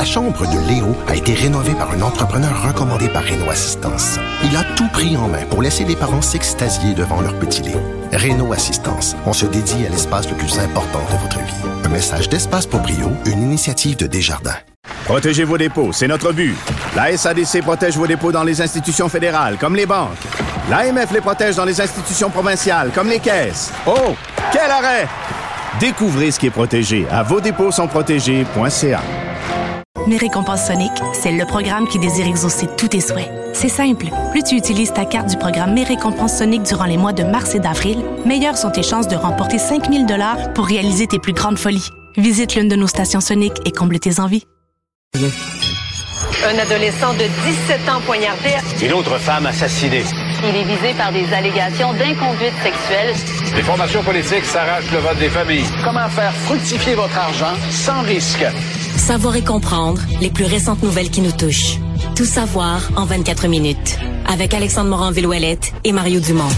La chambre de Léo a été rénovée par un entrepreneur recommandé par Reno Assistance. Il a tout pris en main pour laisser les parents s'extasier devant leur petit Léo. Reno Assistance, on se dédie à l'espace le plus important de votre vie. Un message d'Espace pour Brio, une initiative de Desjardins. Protégez vos dépôts, c'est notre but. La SADC protège vos dépôts dans les institutions fédérales, comme les banques. L'AMF les protège dans les institutions provinciales, comme les caisses. Oh, quel arrêt! Découvrez ce qui est protégé à vosdépôtssontprotégés.ca. Mes récompenses soniques, c'est le programme qui désire exaucer tous tes souhaits. C'est simple. Plus tu utilises ta carte du programme Mes récompenses soniques durant les mois de mars et d'avril, meilleures sont tes chances de remporter 5 000 $ pour réaliser tes plus grandes folies. Visite l'une de nos stations soniques et comble tes envies. Un adolescent de 17 ans poignardé. Une autre femme assassinée. Il est visé par des allégations d'inconduite sexuelle. Les formations politiques s'arrachent le vote des familles. Comment faire fructifier votre argent sans risque? Savoir et comprendre les plus récentes nouvelles qui nous touchent. Tout savoir en 24 minutes. Avec Alexandre Moranville-Ouellet et Mario Dumont.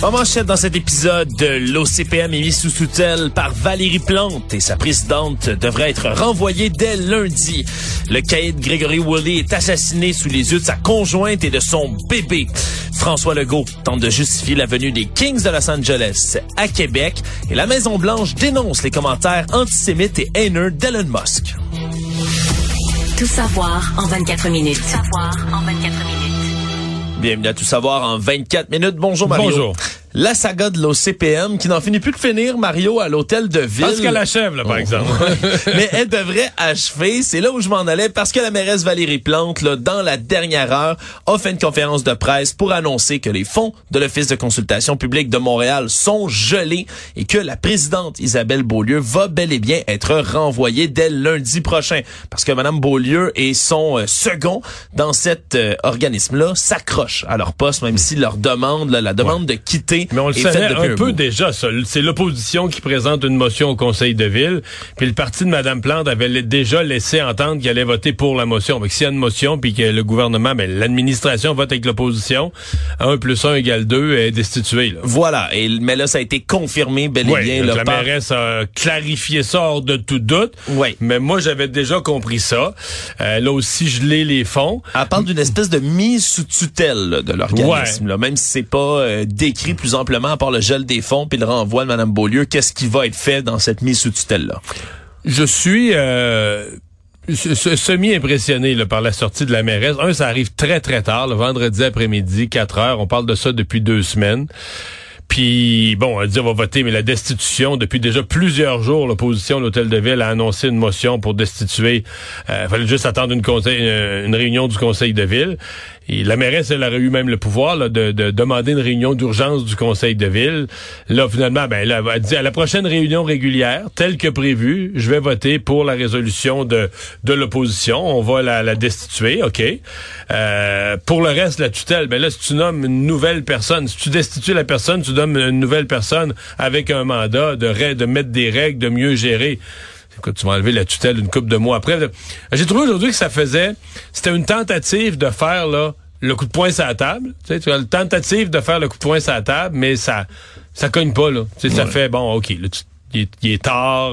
En manchette dans cet épisode, l'OCPM est mis sous tutelle par Valérie Plante et sa présidente devrait être renvoyée dès lundi. Le caïd Grégory Woolley est assassiné sous les yeux de sa conjointe et de son bébé. François Legault tente de justifier la venue des Kings de Los Angeles à Québec et la Maison-Blanche dénonce les commentaires antisémites et haineux d'Elon Musk. Tout savoir en 24 minutes. Tout savoir en 24 minutes. Bienvenue à Tout savoir en 24 minutes. Bonjour Mario. Bonjour. La saga de l'OCPM qui n'en finit plus de finir, Mario, à l'hôtel de ville. Parce qu'elle achève, là, par exemple. Mais elle devrait achever. C'est là où je m'en allais parce que la mairesse Valérie Plante, là, dans la dernière heure, a fait une conférence de presse pour annoncer que les fonds de l'Office de consultation publique de Montréal sont gelés et que la présidente Isabelle Beaulieu va bel et bien être renvoyée dès lundi prochain. Parce que Mme Beaulieu et son second dans cet organisme-là s'accrochent à leur poste, même si leur demande, là, la demande de quitter. Mais on le savait un peu déjà, ça. C'est l'opposition qui présente une motion au conseil de ville. Puis le parti de Mme Plante avait déjà laissé entendre qu'il allait voter pour la motion. Donc s'il y a une motion, puis que le gouvernement, l'administration vote avec l'opposition, 1 + 1 = 2 est destitué. Là. Voilà. Mais là, ça a été confirmé, bel et bien. La mairesse a clarifié ça hors de tout doute. Oui. Mais moi, j'avais déjà compris ça. Elle a aussi gelé les fonds. Elle parle d'une espèce de mise sous tutelle là, de l'organisme, là, même si c'est pas décrit plus amplement, à part le gel des fonds puis le renvoi de Mme Beaulieu, qu'est-ce qui va être fait dans cette mise sous tutelle-là? Je suis semi-impressionné là, par la sortie de la mairesse. Ça arrive très, très tard, le vendredi après-midi, 4 h. On parle de ça depuis 2 semaines. Puis, bon, on dit on va voter, mais la destitution, depuis déjà plusieurs jours, l'opposition de l'Hôtel de Ville a annoncé une motion pour destituer. Fallait juste attendre une réunion du Conseil de Ville. Et la mairesse, elle aurait eu même le pouvoir là, de demander une réunion d'urgence du Conseil de Ville. Là, finalement, elle a dit à la prochaine réunion régulière, telle que prévue, je vais voter pour la résolution de l'opposition. On va la destituer, OK. Pour le reste, la tutelle, là, si tu nommes une nouvelle personne, si tu destitues la personne, tu donnes une nouvelle personne avec un mandat de mettre des règles, de mieux gérer. Écoute, tu m'as enlevé la tutelle une couple de mois après. J'ai trouvé aujourd'hui que c'était une tentative de faire là le coup de poing sur la table. Tu as une tentative de faire le coup de poing sur la table, mais ça cogne pas, là. Ouais. Ça fait, bon, OK, là, il est tard,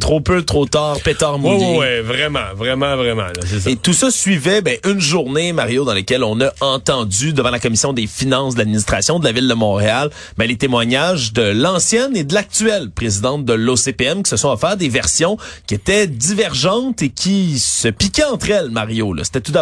trop peu, trop tard, pétard mouillé. Ouais, vraiment, vraiment, vraiment. Là, c'est ça. Et tout ça suivait une journée, Mario, dans laquelle on a entendu devant la commission des finances de l'administration de la ville de Montréal, les témoignages de l'ancienne et de l'actuelle présidente de l'OCPM qui se sont offerts des versions qui étaient divergentes et qui se piquaient entre elles, Mario. Là, c'était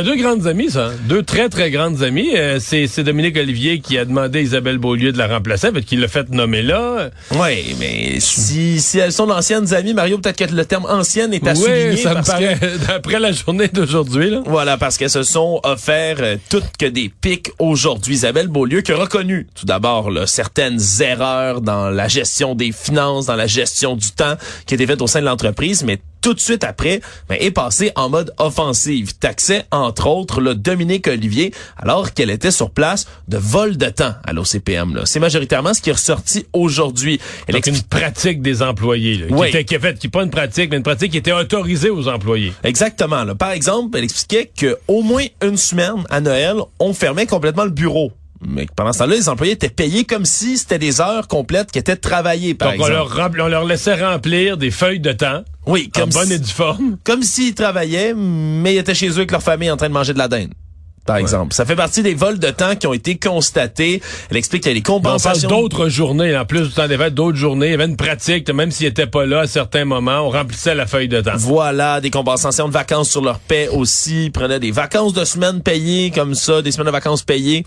deux grandes amies, ça. Deux très, très grandes amies. C'est Dominique Olivier qui a demandé à Isabelle Beaulieu de la remplacer, qui l'a fait nommer là. Oui, mais si elles sont d'anciennes amies, Mario, peut-être que le terme ancienne est à souligner. Oui, ça me paraît, d'après la journée d'aujourd'hui. Là. Voilà, parce qu'elles se sont offertes toutes que des pics aujourd'hui. Isabelle Beaulieu qui a reconnu, tout d'abord, là, certaines erreurs dans la gestion des finances, dans la gestion du temps qui étaient faites au sein de l'entreprise, mais tout de suite après, est passée en mode offensive. Taxait, entre autres, le Dominique Olivier, alors qu'elle était sur place de vol de temps à l'OCPM. Là. C'est majoritairement ce qui est ressorti aujourd'hui. Elle donc une pratique des employés, là, qui pas une pratique, mais une pratique qui était autorisée aux employés. Exactement. Là. Par exemple, elle expliquait qu'au moins une semaine à Noël, on fermait complètement le bureau. Mais pendant ce temps-là, les employés étaient payés comme si c'était des heures complètes qui étaient travaillées, par exemple. Donc, on leur laissait remplir des feuilles de temps. Oui, comme en bonne et due forme. Comme s'ils travaillaient, mais ils étaient chez eux avec leur famille en train de manger de la dinde. Par exemple. Ça fait partie des vols de temps qui ont été constatés. Elle explique qu'il y a des compensations. On parle d'autres journées. En plus du temps des fêtes, d'autres journées. Il y avait une pratique, même s'ils n'étaient pas là à certains moments, on remplissait la feuille de temps. Voilà. Des compensations de vacances sur leur paie aussi. Ils prenaient des vacances de semaines payées comme ça, des semaines de vacances payées.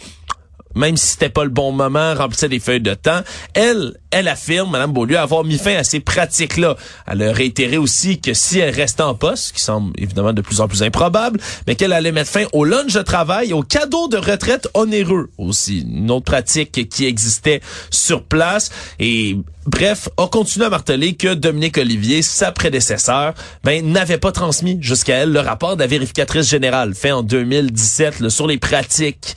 Même si c'était pas le bon moment, remplissait des feuilles de temps. Elle affirme, Mme Beaulieu, avoir mis fin à ces pratiques-là. Elle a réitéré aussi que si elle restait en poste, ce qui semble évidemment de plus en plus improbable, mais qu'elle allait mettre fin au lunch de travail et aux cadeaux de retraite onéreux aussi. Une autre pratique qui existait sur place. Et bref, on continue à marteler que Dominique Olivier, sa prédécesseur, n'avait pas transmis jusqu'à elle le rapport de la vérificatrice générale fait en 2017 sur les pratiques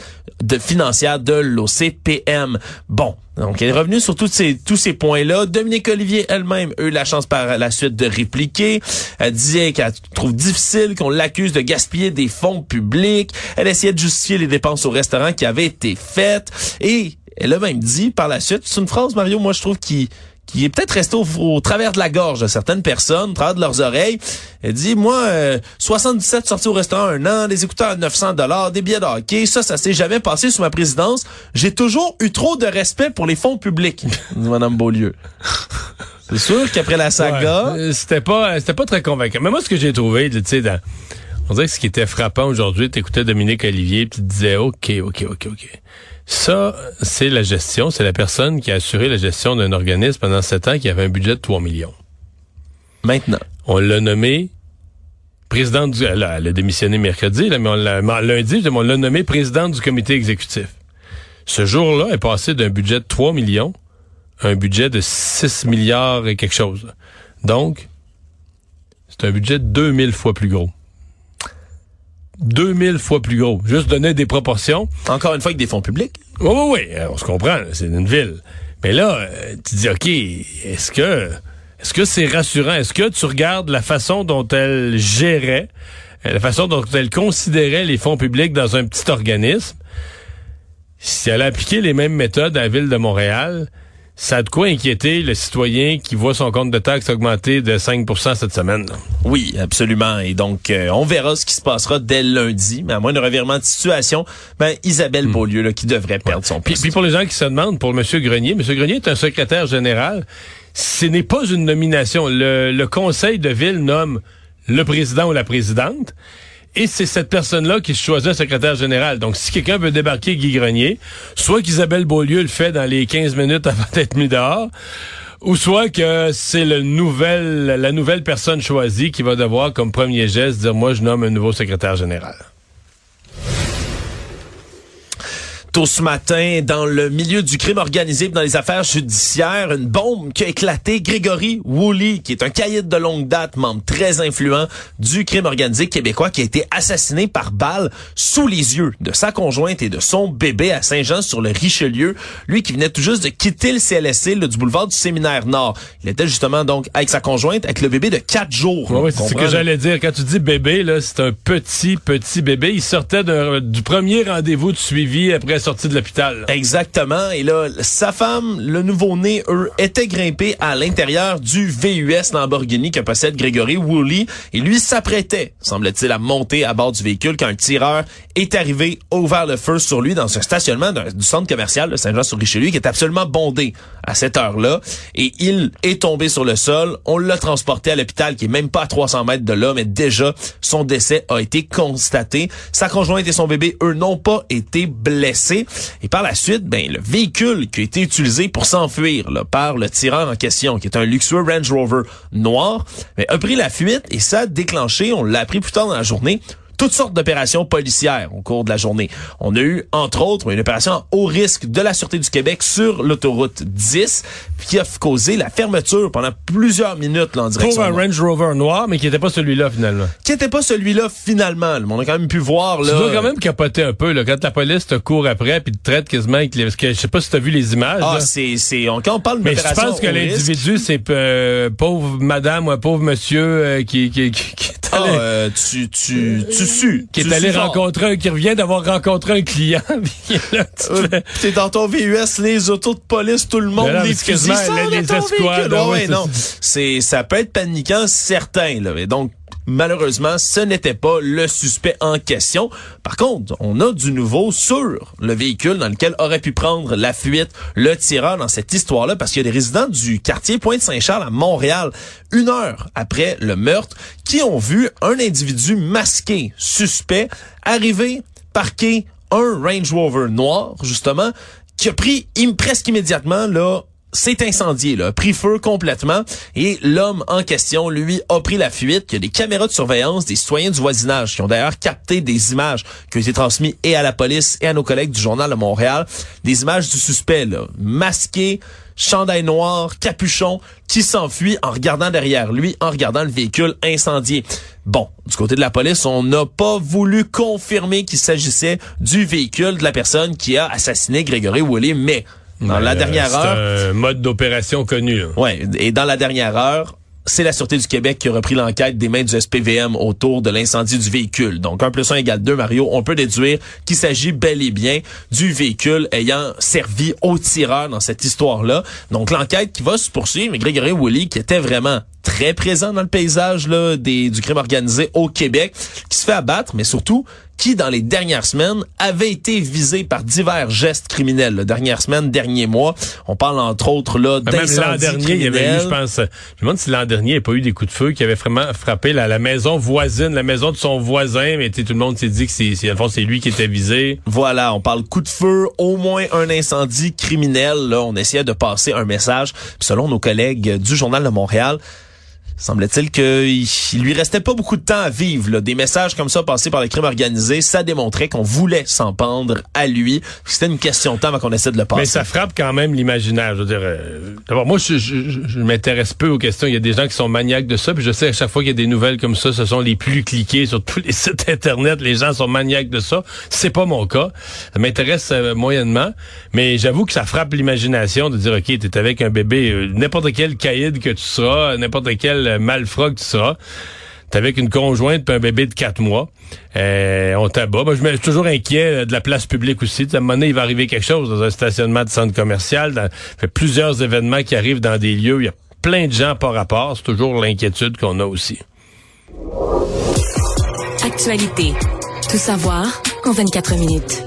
financières de l'OCPM. Bon, donc elle est revenue sur tous ces points-là. Dominique Olivier elle-même a eu la chance par la suite de répliquer. Elle disait qu'elle trouve difficile qu'on l'accuse de gaspiller des fonds publics. Elle essayait de justifier les dépenses au restaurant qui avaient été faites. Et elle a même dit par la suite, c'est une phrase, Mario, moi je trouve qui est peut-être resté au travers de la gorge de certaines personnes, au travers de leurs oreilles. Elle dit, moi, 77 sorties au restaurant un an, des écouteurs à $900, des billets de hockey, ça s'est jamais passé sous ma présidence. J'ai toujours eu trop de respect pour les fonds publics, dit Mme Beaulieu. C'est sûr qu'après la saga... Ouais, c'était pas très convaincant. Mais moi, ce que j'ai trouvé, tu sais, on dirait que ce qui était frappant aujourd'hui, t'écoutais Dominique Olivier, puis tu disais, OK. Ça, c'est la gestion. C'est la personne qui a assuré la gestion d'un organisme pendant 7 ans qui avait un budget de 3 millions. Maintenant. On l'a nommé président du... Là, elle a démissionné mercredi, là, mais lundi, on l'a nommé président du comité exécutif. Ce jour-là, elle est passée d'un budget de 3 millions à un budget de 6 milliards et quelque chose. Donc, c'est un budget 2000 fois plus gros. 2000 fois plus gros. Juste donner des proportions. Encore une fois, avec des fonds publics. Oui. On se comprend. C'est une ville. Mais là, tu dis, OK, est-ce que c'est rassurant? Est-ce que tu regardes la façon dont elle gérait, la façon dont elle considérait les fonds publics dans un petit organisme? Si elle appliquait les mêmes méthodes à la ville de Montréal, ça a de quoi inquiéter le citoyen qui voit son compte de taxes augmenter de 5% cette semaine. Oui, absolument. Et donc, on verra ce qui se passera dès lundi. Mais à moins d'un revirement de situation, Isabelle Beaulieu, là, qui devrait perdre son poste. Puis pour les gens qui se demandent, pour M. Grenier est un secrétaire général. Ce n'est pas une nomination. Le conseil de ville nomme le président ou la présidente. Et c'est cette personne-là qui choisit un secrétaire général. Donc, si quelqu'un veut débarquer Guy Grenier, soit qu'Isabelle Beaulieu le fait dans les 15 minutes avant d'être mis dehors, ou soit que c'est la nouvelle personne choisie qui va devoir, comme premier geste, dire « Moi, je nomme un nouveau secrétaire général ». Tôt ce matin, dans le milieu du crime organisé, dans les affaires judiciaires, une bombe qui a éclaté. Grégory Woolley, qui est un caïd de longue date, membre très influent du crime organisé québécois, qui a été assassiné par balle sous les yeux de sa conjointe et de son bébé à Saint-Jean-sur-le-Richelieu. Lui qui venait tout juste de quitter le CLSC du boulevard du Séminaire-Nord. Il était justement donc avec sa conjointe, avec le bébé de 4 jours. Oui, c'est ce que j'allais dire. Quand tu dis bébé, là, c'est un petit bébé. Il sortait du premier rendez-vous de suivi après sortie de l'hôpital. Exactement. Et là, sa femme, le nouveau-né, eux, étaient grimpés à l'intérieur du VUS Lamborghini que possède Grégory Woolley. Et lui s'apprêtait, semble-t-il, à monter à bord du véhicule quand un tireur est arrivé, a ouvert le feu sur lui dans un stationnement du centre commercial de Saint-Jean-sur-Richelieu qui est absolument bondé à cette heure-là. Et il est tombé sur le sol. On l'a transporté à l'hôpital qui est même pas à 300 mètres de là, mais déjà, son décès a été constaté. Sa conjointe et son bébé, eux, n'ont pas été blessés. Et par la suite, le véhicule qui a été utilisé pour s'enfuir par le tireur en question, qui est un luxueux Range Rover noir, a pris la fuite et ça a déclenché, on l'a appris plus tard dans la journée, toutes sortes d'opérations policières au cours de la journée. On a eu, entre autres, une opération à haut risque de la Sûreté du Québec sur l'autoroute 10 qui a causé la fermeture pendant plusieurs minutes en direction. Pour un Range Rover noir, mais qui n'était pas celui-là, finalement. On a quand même pu voir... Tu dois quand même capoter un peu, quand la police te court après puis te traite quasiment avec les... Parce que je sais pas si t'as vu les images. Ah, quand on parle d'opération haut risque... Mais je pense que l'individu, c'est pauvre madame ou pauvre monsieur qui allé... tu sues. Qui est allé rencontrer, qui revient d'avoir rencontré un client. T'es dans ton VUS, les autos de police, tout le monde, les fusils, les escouades. Ouais, non. Ça peut être paniquant, certain, là. Et donc, malheureusement, ce n'était pas le suspect en question. Par contre, on a du nouveau sur le véhicule dans lequel aurait pu prendre la fuite le tireur dans cette histoire-là, parce qu'il y a des résidents du quartier Pointe-Saint-Charles à Montréal, 1 heure après le meurtre, qui ont vu un individu masqué, suspect, arriver, parquer un Range Rover noir, justement, qui a pris presque immédiatement, là, c'est incendié, là, pris feu complètement, et l'homme en question, lui, a pris la fuite. Il y a des caméras de surveillance des citoyens du voisinage qui ont d'ailleurs capté des images qui ont été transmises et à la police et à nos collègues du Journal de Montréal, des images du suspect, là, masqué, chandail noir, capuchon, qui s'enfuit en regardant derrière lui, en regardant le véhicule incendié. Bon, du côté de la police, on n'a pas voulu confirmer qu'il s'agissait du véhicule de la personne qui a assassiné Grégory Woolley, mais... dans la dernière heure, c'est un mode d'opération connu. Ouais, et dans la dernière heure, c'est la Sûreté du Québec qui a repris l'enquête des mains du SPVM autour de l'incendie du véhicule. Donc 1 + 1 = 2, Mario, on peut déduire qu'il s'agit bel et bien du véhicule ayant servi au tireur dans cette histoire-là. Donc l'enquête qui va se poursuivre, mais Grégory Woolley, qui était vraiment très présent dans le paysage là, du crime organisé au Québec, qui se fait abattre, mais surtout qui, dans les dernières semaines, avait été visé par divers gestes criminels. Là. Dernière semaine, dernier mois, on parle entre autres là d'incendie. Même l'an dernier, il y avait eu, je pense, je me demande si l'an dernier il n'y a pas eu des coups de feu qui avaient vraiment frappé la maison voisine, la maison de son voisin, mais tout le monde s'est dit que c'est lui qui était visé. Voilà, on parle coup de feu, au moins un incendie criminel. Là. On essayait de passer un message. Puis selon nos collègues du Journal de Montréal, semblait-il qu'il lui restait pas beaucoup de temps à vivre. Là. Des messages comme ça passés par le crime organisé, ça démontrait qu'on voulait s'en pendre à lui. C'était une question de temps avant qu'on essaie de le passer. Mais ça frappe quand même l'imaginaire. Je veux dire, d'abord, moi, je m'intéresse peu aux questions. Il y a des gens qui sont maniaques de ça. Puis je sais, à chaque fois qu'il y a des nouvelles comme ça, ce sont les plus cliqués sur tous les sites Internet. Les gens sont maniaques de ça. C'est pas mon cas. Ça m'intéresse moyennement. Mais j'avoue que ça frappe l'imagination de dire, OK, t'es avec un bébé. N'importe quel caïd que tu seras, n'importe quel malfroc, tout ça. T'es avec une conjointe pis un bébé de 4 mois. On t'abat. Moi, je suis toujours inquiet de la place publique aussi. À un moment donné, il va arriver quelque chose dans un stationnement de centre commercial. Il y a plusieurs événements qui arrivent dans des lieux. Il y a plein de gens par rapport. C'est toujours l'inquiétude qu'on a aussi. Actualité. Tout savoir en 24 minutes.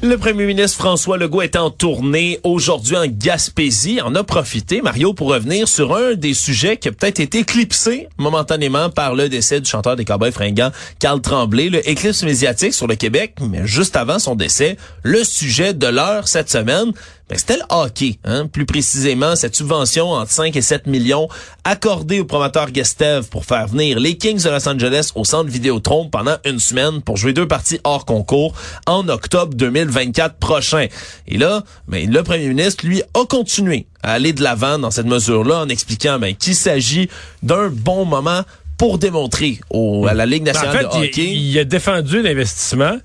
Le premier ministre François Legault est en tournée aujourd'hui en Gaspésie. En a profité, Mario, pour revenir sur un des sujets qui a peut-être été éclipsé momentanément par le décès du chanteur des Cowboys Fringants, Karl Tremblay. Le éclipse médiatique sur le Québec, mais juste avant son décès, le sujet de l'heure cette semaine, c'était le hockey. Hein? Plus précisément, cette subvention entre 5 et 7 millions accordée au promoteur Guestev pour faire venir les Kings de Los Angeles au centre Vidéotron pendant une semaine pour jouer 2 parties hors concours en octobre 2024 prochain. Et là, le premier ministre, lui, a continué à aller de l'avant dans cette mesure-là en expliquant qu'il s'agit d'un bon moment pour démontrer à la Ligue nationale de hockey. Il a défendu l'investissement,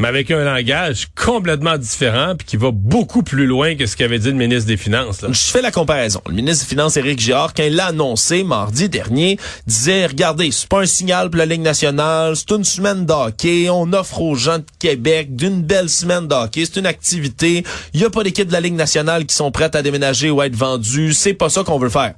mais avec un langage complètement différent puis qui va beaucoup plus loin que ce qu'avait dit le ministre des Finances. Là. Je fais la comparaison. Le ministre des Finances, Éric Girard, quand il l'a annoncé mardi dernier, disait « Regardez, c'est pas un signal pour la Ligue nationale, c'est une semaine de hockey, on offre aux gens de Québec d'une belle semaine de hockey, c'est une activité, il y a pas d'équipe de la Ligue nationale qui sont prêtes à déménager ou à être vendues, c'est pas ça qu'on veut faire. »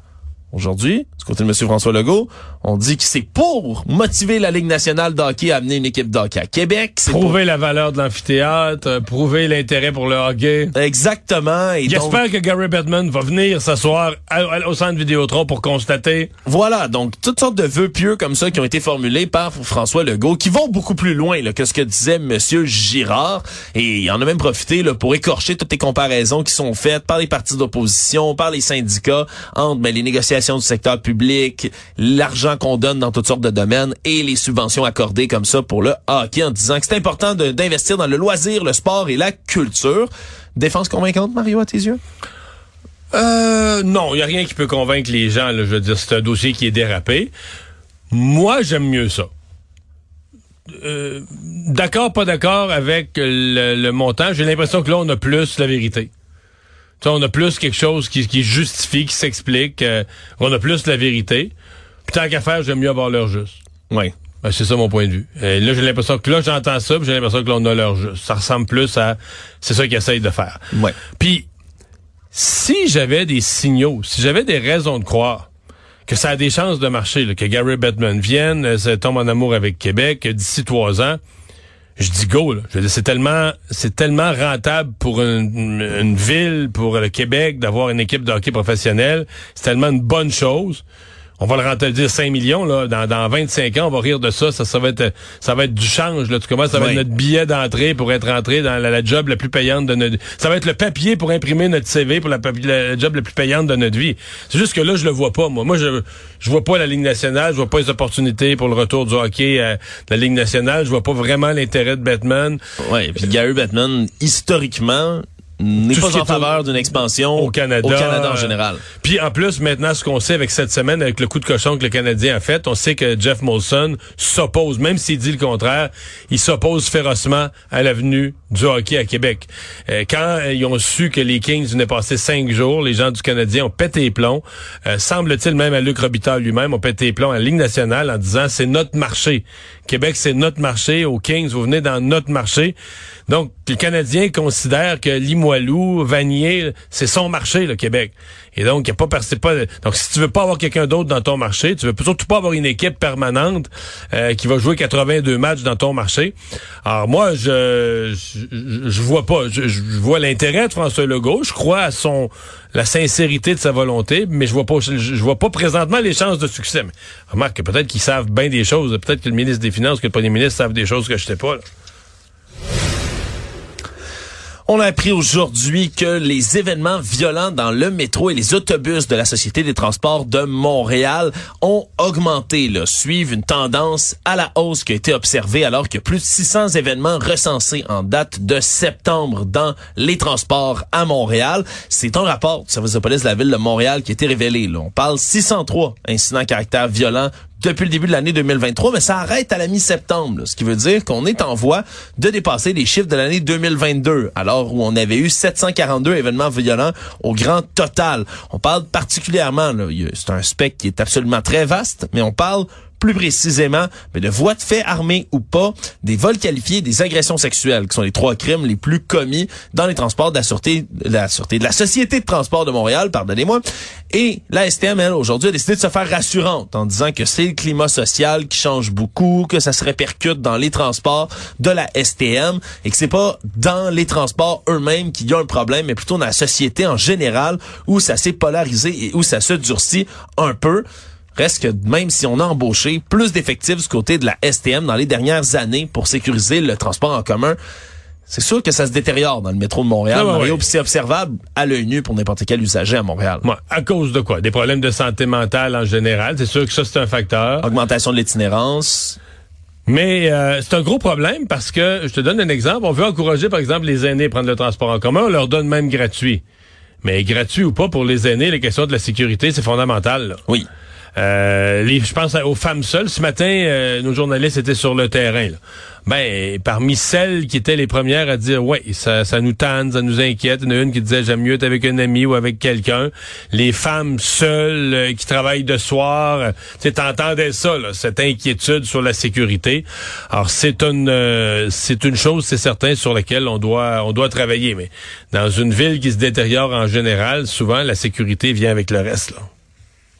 Aujourd'hui, du côté de M. François Legault, on dit que c'est pour motiver la Ligue nationale de hockey à amener une équipe de hockey à Québec. Prouver la valeur de l'amphithéâtre, prouver l'intérêt pour le hockey. Exactement. J'espère que Gary Bettman va venir s'asseoir au centre Vidéotron pour constater. Voilà, donc toutes sortes de vœux pieux comme ça qui ont été formulés par François Legault, qui vont beaucoup plus loin là, que ce que disait M. Girard. Et il en a même profité là, pour écorcher toutes les comparaisons qui sont faites par les partis d'opposition, par les syndicats, entre les négociations du secteur public, l'argent qu'on donne dans toutes sortes de domaines et les subventions accordées comme ça pour le hockey en disant que c'est important d'investir dans le loisir, le sport et la culture. Défense convaincante, Mario, à tes yeux? Non, il n'y a rien qui peut convaincre les gens. Là, je veux dire, c'est un dossier qui est dérapé. Moi, j'aime mieux ça. D'accord, pas d'accord avec le montant. J'ai l'impression que là, on a plus la vérité. On a plus quelque chose qui justifie, qui s'explique. On a plus la vérité. Puis tant qu'à faire, j'aime mieux avoir l'heure juste. Oui. Ben, c'est ça mon point de vue. Et là, j'ai l'impression que là, j'entends ça, puis j'ai l'impression que l'on a l'heure juste. Ça ressemble plus à... C'est ça qu'ils essayent de faire. Oui. Puis, si j'avais des signaux, si j'avais des raisons de croire que ça a des chances de marcher, là, que Gary Bettman vienne, tombe en amour avec Québec, d'ici 3 ans... Je dis go, là. Je veux dire, c'est tellement rentable pour une ville, pour le Québec, d'avoir une équipe de hockey professionnelle. C'est tellement une bonne chose. On va le rentabiliser 5 millions, là. Dans 25 ans, on va rire de ça. Ça va être du change, là. Tu commences, ça va être notre billet d'entrée pour être entré dans la job la plus payante de notre... Ça va être le papier pour imprimer notre CV pour la job la plus payante de notre vie. C'est juste que là, je le vois pas, moi. Moi, je vois pas la Ligue nationale. Je vois pas les opportunités pour le retour du hockey à la Ligue nationale. Je vois pas vraiment l'intérêt de Bettman. Ouais, puis Gary Bettman, historiquement... n'est pas en faveur d'une expansion au Canada en général. Puis en plus, maintenant, ce qu'on sait avec cette semaine, avec le coup de cochon que le Canadien a fait, on sait que Jeff Molson s'oppose, même s'il dit le contraire, il s'oppose férocement à l'avenue du hockey à Québec. Quand ils ont su que les Kings venaient passer 5 jours, les gens du Canadien ont pété les plombs. Semble-t-il, même à Luc Robitaille lui-même, ont pété les plombs à la Ligue nationale en disant « c'est notre marché ». Québec, c'est notre marché. Aux Kings, vous venez dans notre marché. Donc, les Canadiens considèrent que Limoilou, Vanier, c'est son marché, le Québec. Et donc, y a pas, c'est pas. Donc, si tu veux pas avoir quelqu'un d'autre dans ton marché, tu veux surtout pas avoir une équipe permanente qui va jouer 82 matchs dans ton marché. Alors, moi, je vois pas. Je vois l'intérêt de François Legault. Je crois à la sincérité de sa volonté, mais je vois pas présentement les chances de succès. Mais remarque que peut-être qu'ils savent bien des choses. Peut-être que le ministre des Finances, que le premier ministre savent des choses que je sais pas, là. On a appris aujourd'hui que les événements violents dans le métro et les autobus de la Société des Transports de Montréal ont augmenté, là, suivent une tendance à la hausse qui a été observée alors que plus de 600 événements recensés en date de septembre dans les transports à Montréal. C'est un rapport du service de police de la Ville de Montréal qui a été révélé, là. On parle 603 incidents à caractère violent depuis le début de l'année 2023, mais ça arrête à la mi-septembre, là, ce qui veut dire qu'on est en voie de dépasser les chiffres de l'année 2022, alors où on avait eu 742 événements violents au grand total. On parle particulièrement, là, c'est un spectre qui est absolument très vaste, mais on parle plus précisément, mais de voies de fait armées ou pas, des vols qualifiés, des agressions sexuelles, qui sont les 3 crimes les plus commis dans les transports de la Sûreté de la Société de Transports de Montréal, pardonnez-moi. Et la STM, elle, aujourd'hui, a décidé de se faire rassurante en disant que c'est le climat social qui change beaucoup, que ça se répercute dans les transports de la STM et que c'est pas dans les transports eux-mêmes qu'il y a un problème, mais plutôt dans la société en général où ça s'est polarisé et où ça se durcit un peu. Reste que même si on a embauché plus d'effectifs du côté de la STM dans les dernières années pour sécuriser le transport en commun, c'est sûr que ça se détériore dans le métro de Montréal. Ah, Mario, oui. Pis c'est observable à l'œil nu pour n'importe quel usager à Montréal. Ouais, à cause de quoi? Des problèmes de santé mentale en général. C'est sûr que ça, c'est un facteur. Augmentation de l'itinérance. Mais c'est un gros problème parce que, je te donne un exemple, on veut encourager, par exemple, les aînés à prendre le transport en commun. On leur donne même gratuit. Mais gratuit ou pas pour les aînés, la question de la sécurité, c'est fondamental, là. Oui. Je pense aux femmes seules. Ce matin, nos journalistes étaient sur le terrain, là. Ben, parmi celles qui étaient les premières à dire « ouais, ça nous tanne, ça nous inquiète », il y en a une qui disait « j'aime mieux être avec une amie ou avec quelqu'un ». Les femmes seules qui travaillent de soir, t'entendais ça, là, cette inquiétude sur la sécurité. Alors, c'est une chose, c'est certain, sur laquelle on doit travailler. Mais dans une ville qui se détériore en général, souvent, la sécurité vient avec le reste, là.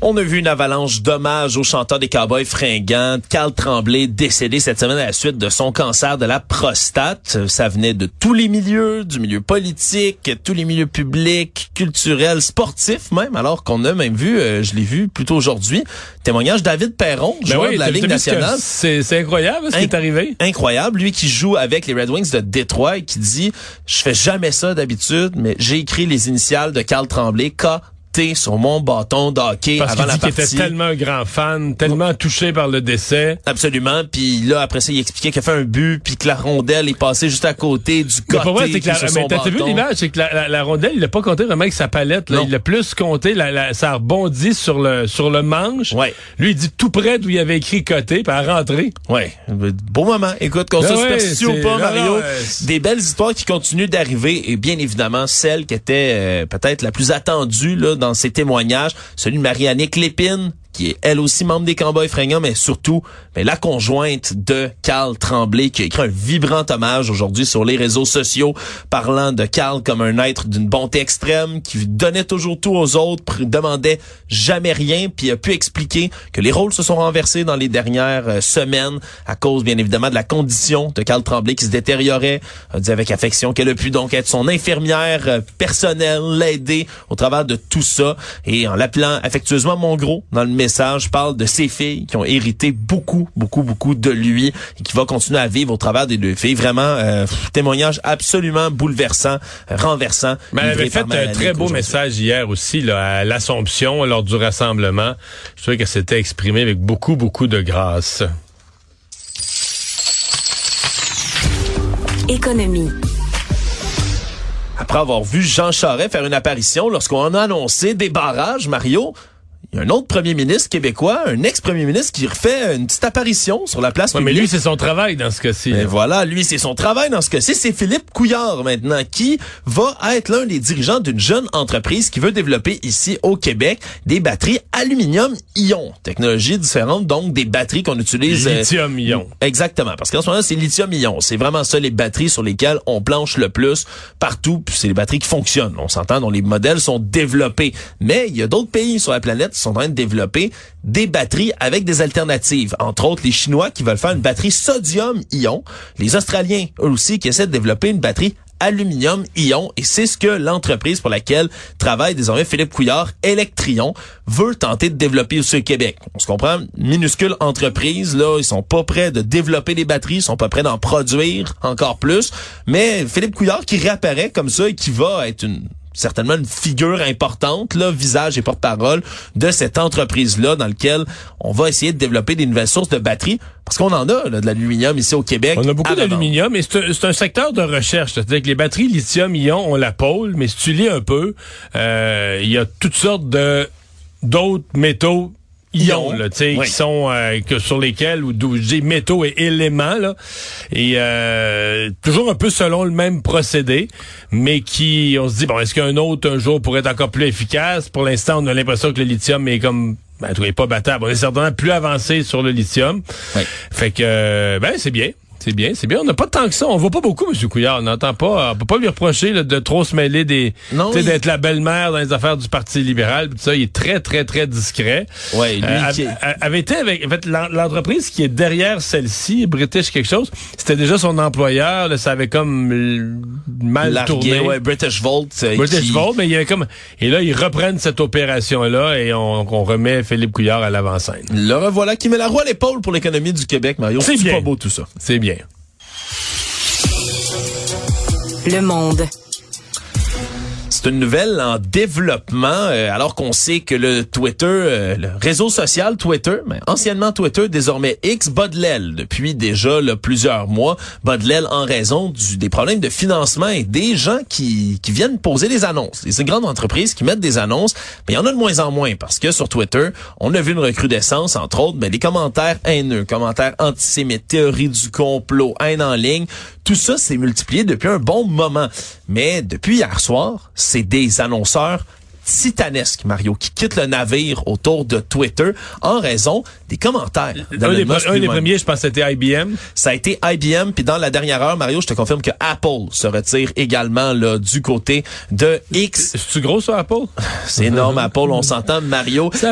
On a vu une avalanche d'hommages au chanteur des Cowboys Fringants, Karl Tremblay, décédé cette semaine à la suite de son cancer de la prostate. Ça venait de tous les milieux, du milieu politique, tous les milieux publics, culturels, sportifs même, alors qu'on a même vu, je l'ai vu plutôt aujourd'hui, témoignage de David Perron, joueur de la Ligue nationale. C'est incroyable ce qui est arrivé. Incroyable, lui qui joue avec les Red Wings de Détroit et qui dit « je fais jamais ça d'habitude, mais j'ai écrit les initiales de Karl Tremblay, K. jeté sur mon bâton d'hockey avant la partie. Parce qu'il était tellement un grand fan, tellement touché par le décès. Absolument. Puis là, après ça, il expliquait qu'il a fait un but, puis que la rondelle est passée juste à côté du côté. T'as vu l'image, c'est que la rondelle, il l'a pas compté vraiment avec sa palette. Là. Il l'a plus compté, ça a rebondi sur le manche. Ouais. Lui, il dit tout près d'où il avait écrit côté, puis à rentrer. Ouais. Beau moment. Écoute, qu'on soit superstitieux ou pas, Mario, des belles histoires qui continuent d'arriver, et bien évidemment, celle qui était peut-être la plus attendue là, dans ces témoignages, celui de Marie-Annick Lépine, qui est elle aussi membre des Cowboys Fringants, mais surtout la conjointe de Karl Tremblay, qui a écrit un vibrant hommage aujourd'hui sur les réseaux sociaux, parlant de Karl comme un être d'une bonté extrême, qui donnait toujours tout aux autres, demandait jamais rien, puis a pu expliquer que les rôles se sont renversés dans les dernières semaines, à cause bien évidemment de la condition de Karl Tremblay qui se détériorait. Elle dit avec affection qu'elle a pu donc être son infirmière personnelle, l'aider au travers de tout ça, et en l'appelant affectueusement mon gros dans le message, parle de ses filles qui ont hérité beaucoup, beaucoup, beaucoup de lui et qui va continuer à vivre au travers des deux filles. Vraiment, témoignage absolument bouleversant, renversant. Mais elle avait fait un très beau message hier aussi là, à l'Assomption, lors du rassemblement. Je trouvais qu'elle s'était exprimée avec beaucoup, beaucoup de grâce. Économie. Après avoir vu Jean Charest faire une apparition lorsqu'on a annoncé des barrages, Mario, il y a un autre premier ministre québécois, un ex-premier ministre qui refait une petite apparition sur la place publique. Mais lui, c'est son travail dans ce cas-ci. Mais voilà, lui, c'est son travail dans ce cas-ci. C'est Philippe Couillard, maintenant, qui va être l'un des dirigeants d'une jeune entreprise qui veut développer ici au Québec des batteries aluminium-ion. Technologie différente, donc, des batteries qu'on utilise... Lithium-ion. Exactement, parce qu'en ce moment, c'est lithium-ion. C'est vraiment ça, les batteries sur lesquelles on planche le plus partout. Puis c'est les batteries qui fonctionnent. On s'entend, dont les modèles sont développés. Mais il y a d'autres pays sur la planète sont en train de développer des batteries avec des alternatives. Entre autres, les Chinois qui veulent faire une batterie sodium-ion. Les Australiens, eux aussi, qui essaient de développer une batterie aluminium-ion. Et c'est ce que l'entreprise pour laquelle travaille désormais Philippe Couillard, Electrion, veut tenter de développer aussi au Québec. On se comprend, minuscule entreprise, là, ils sont pas prêts de développer des batteries, ils sont pas prêts d'en produire encore plus. Mais Philippe Couillard qui réapparaît comme ça et qui va être certainement une figure importante, là, visage et porte-parole de cette entreprise-là dans laquelle on va essayer de développer des nouvelles sources de batteries, parce qu'on en a là, de l'aluminium ici au Québec. On a beaucoup d'aluminium, et c'est un secteur de recherche. C'est-à-dire que les batteries lithium-ion, on la pôle, mais si tu lis un peu, il y a toutes sortes d'autres métaux ions, là, tu sais, qui sont sur lesquels ou des métaux et éléments là, et toujours un peu selon le même procédé, mais qui on se dit bon, est-ce qu'un autre un jour pourrait être encore plus efficace? Pour l'instant, on a l'impression que le lithium est comme pas battable. On est certainement plus avancé sur le lithium. Oui. Fait que c'est bien. C'est bien. On n'a pas tant que ça. On voit pas beaucoup, M. Couillard. On n'entend pas. On peut pas lui reprocher là, de trop se mêler d'être la belle-mère dans les affaires du Parti libéral. Tout ça, il est très, très, très discret. Ouais, lui avait été avec l'entreprise qui est derrière celle-ci, British quelque chose. C'était déjà son employeur. Là, ça avait comme mal tourné. Ouais, British Volt, mais il y avait comme. Et là, ils reprennent cette opération-là et on remet Philippe Couillard à l'avant-scène. Le revoilà qui met la roue à l'épaule pour l'économie du Québec, Mario. C'est bien. Pas beau tout ça. C'est bien. Le Monde. C'est une nouvelle en développement, alors qu'on sait que le Twitter, le réseau social Twitter, mais anciennement Twitter, désormais X, bat de l'aile depuis déjà plusieurs mois, bat de l'aile en raison des problèmes de financement et des gens qui viennent poser des annonces. C'est une grande entreprise qui mettent des annonces, mais il y en a de moins en moins parce que sur Twitter, on a vu une recrudescence, entre autres, les commentaires haineux, commentaires antisémites, théories du complot, haine en ligne, tout ça s'est multiplié depuis un bon moment. Mais depuis hier soir, c'est des annonceurs titanesques, Mario, qui quittent le navire autour de Twitter en raison des commentaires. Un des premiers, je pense, c'était IBM. Ça a été IBM, puis dans la dernière heure, Mario, je te confirme que Apple se retire également là du côté de X. C'est-tu gros, ça, Apple? C'est énorme, Apple, on s'entend, Mario. C'est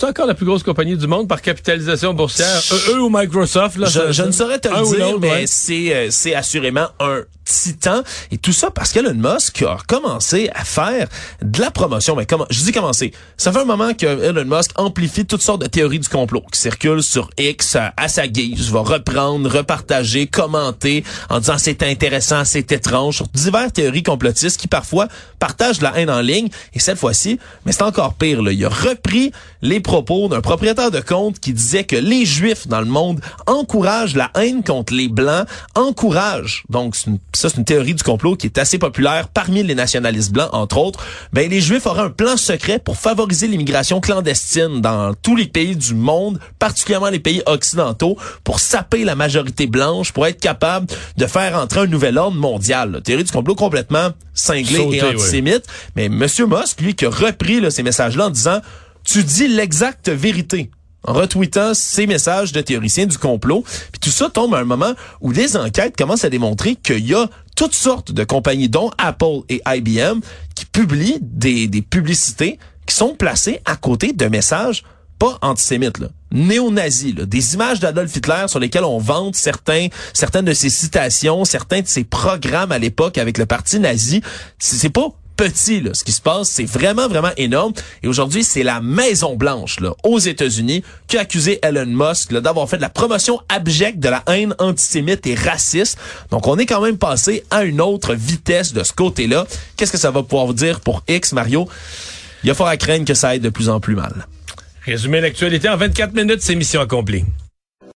encore la plus grosse compagnie du monde par capitalisation boursière. Eux ou Microsoft, là. Je ne saurais te le dire, mais c'est assurément un titan. Et tout ça parce qu'Elon Musk a commencé à faire de la promotion. Mais je dis commencer. Ça fait un moment que Elon Musk amplifie toutes sortes de théories du complot qui circulent sur X à sa guise. Il va reprendre, repartager, commenter en disant c'est intéressant, c'est étrange sur diverses théories complotistes qui parfois partagent la haine en ligne. Et cette fois-ci, ici, mais c'est encore pire, là. Il a repris les propos d'un propriétaire de compte qui disait que les Juifs dans le monde encouragent la haine contre les Blancs, encouragent, donc ça c'est une théorie du complot qui est assez populaire parmi les nationalistes blancs, entre autres, ben les Juifs auraient un plan secret pour favoriser l'immigration clandestine dans tous les pays du monde, particulièrement les pays occidentaux, pour saper la majorité blanche, pour être capable de faire entrer un nouvel ordre mondial, là. Théorie du complot complètement cinglée et antisémite. Oui. Mais M. Musk, lui, qui a repris là, ces messages-là en disant « Tu dis l'exacte vérité ». En retweetant ces messages de théoriciens du complot. Puis tout ça tombe à un moment où des enquêtes commencent à démontrer qu'il y a toutes sortes de compagnies, dont Apple et IBM, qui publient des publicités qui sont placées à côté de messages pas antisémites, là, néo-nazis, là, des images d'Adolf Hitler sur lesquelles on vante certaines de ses citations, certains de ses programmes à l'époque avec le parti nazi. C'est pas petit, là. Ce qui se passe, c'est vraiment, vraiment énorme. Et aujourd'hui, c'est la Maison-Blanche, là, aux États-Unis, qui a accusé Elon Musk, là, d'avoir fait de la promotion abjecte de la haine antisémite et raciste. Donc, on est quand même passé à une autre vitesse de ce côté-là. Qu'est-ce que ça va pouvoir dire pour X, Mario? Il y a fort à craindre que ça aille de plus en plus mal. Résumer l'actualité en 24 minutes, c'est mission accomplie.